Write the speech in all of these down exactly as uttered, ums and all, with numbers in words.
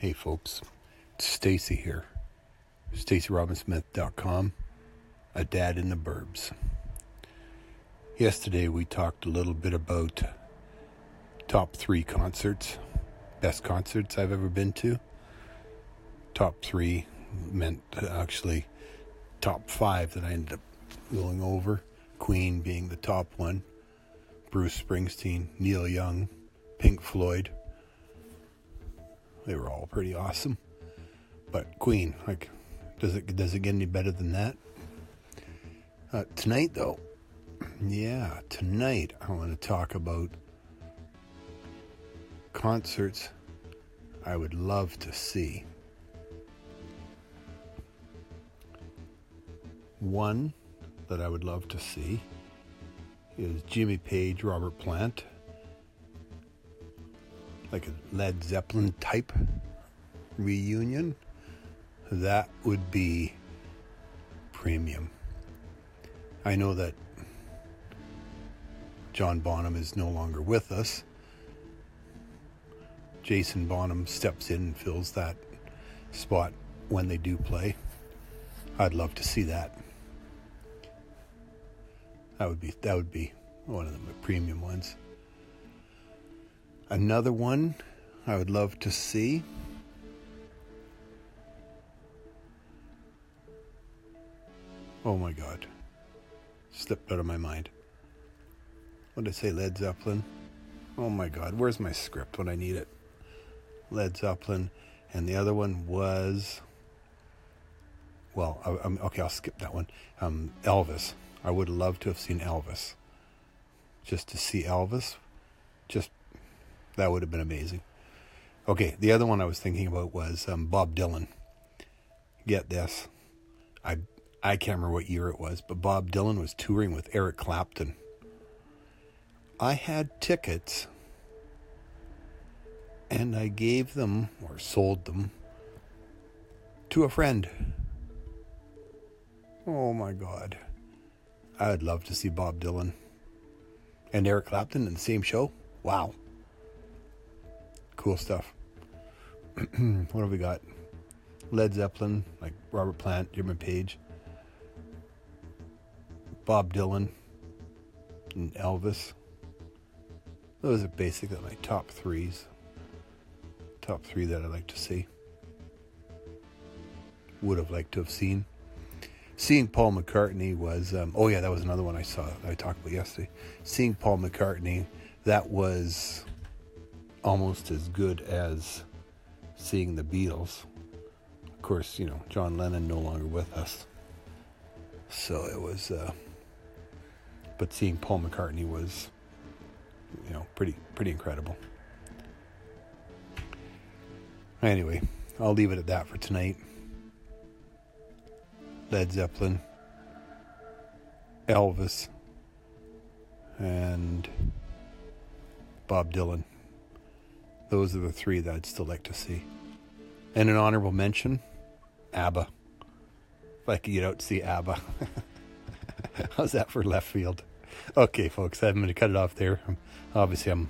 Hey folks, it's Stacy here, stacy robin smith dot com, a dad in the burbs. Yesterday we talked a little bit about top three concerts, best concerts I've ever been to. Top three meant actually top five that I ended up going over, Queen being the top one, Bruce Springsteen, Neil Young, Pink Floyd. They were all pretty awesome, but Queen, like, does it does it get any better than that? Uh, tonight, though, yeah, tonight I want to talk about concerts I would love to see. One that I would love to see is Jimmy Page, Robert Plant. Like a Led Zeppelin type reunion, that would be premium. I know that John Bonham is no longer with us. Jason Bonham steps in and fills that spot when they do play. I'd love to see that. That would be that would be one of the premium ones. Another one I would love to see oh my god slipped out of my mind what did I say Led Zeppelin oh my god where's my script when I need it Led Zeppelin, and the other one was well I, I'm, okay I'll skip that one um, Elvis. I would love to have seen Elvis just to see Elvis just That would have been amazing. Okay, the other one I was thinking about was um, Bob Dylan. Get this. I I can't remember what year it was, but Bob Dylan was touring with Eric Clapton. I had tickets, and I gave them, or sold them, to a friend. Oh my God. I would love to see Bob Dylan and Eric Clapton in the same show. Wow. Cool stuff. What have we got? Led Zeppelin, like Robert Plant, Jimmy Page, Bob Dylan, and Elvis. Those are basically my top threes. Top three that I'd like to see. Would have liked to have seen. Seeing Paul McCartney was... Um, oh yeah, that was another one I saw. I talked about yesterday. Seeing Paul McCartney, that was... almost as good as seeing the Beatles. Of course, you know, John Lennon no longer with us. So it was, uh, but seeing Paul McCartney was, you know, pretty, pretty incredible. Anyway, I'll leave it at that for tonight. Led Zeppelin, Elvis, and Bob Dylan. Those are the three that I'd still like to see. And an honorable mention, ABBA. If I could get out and see ABBA. How's that for left field? Okay, folks, I'm going to cut it off there. I'm, obviously, I'm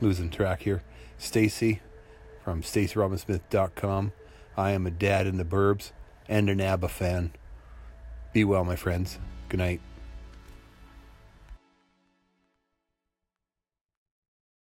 losing track here. Stacy from stacy robin smith dot com. I am a dad in the burbs and an ABBA fan. Be well, my friends. Good night.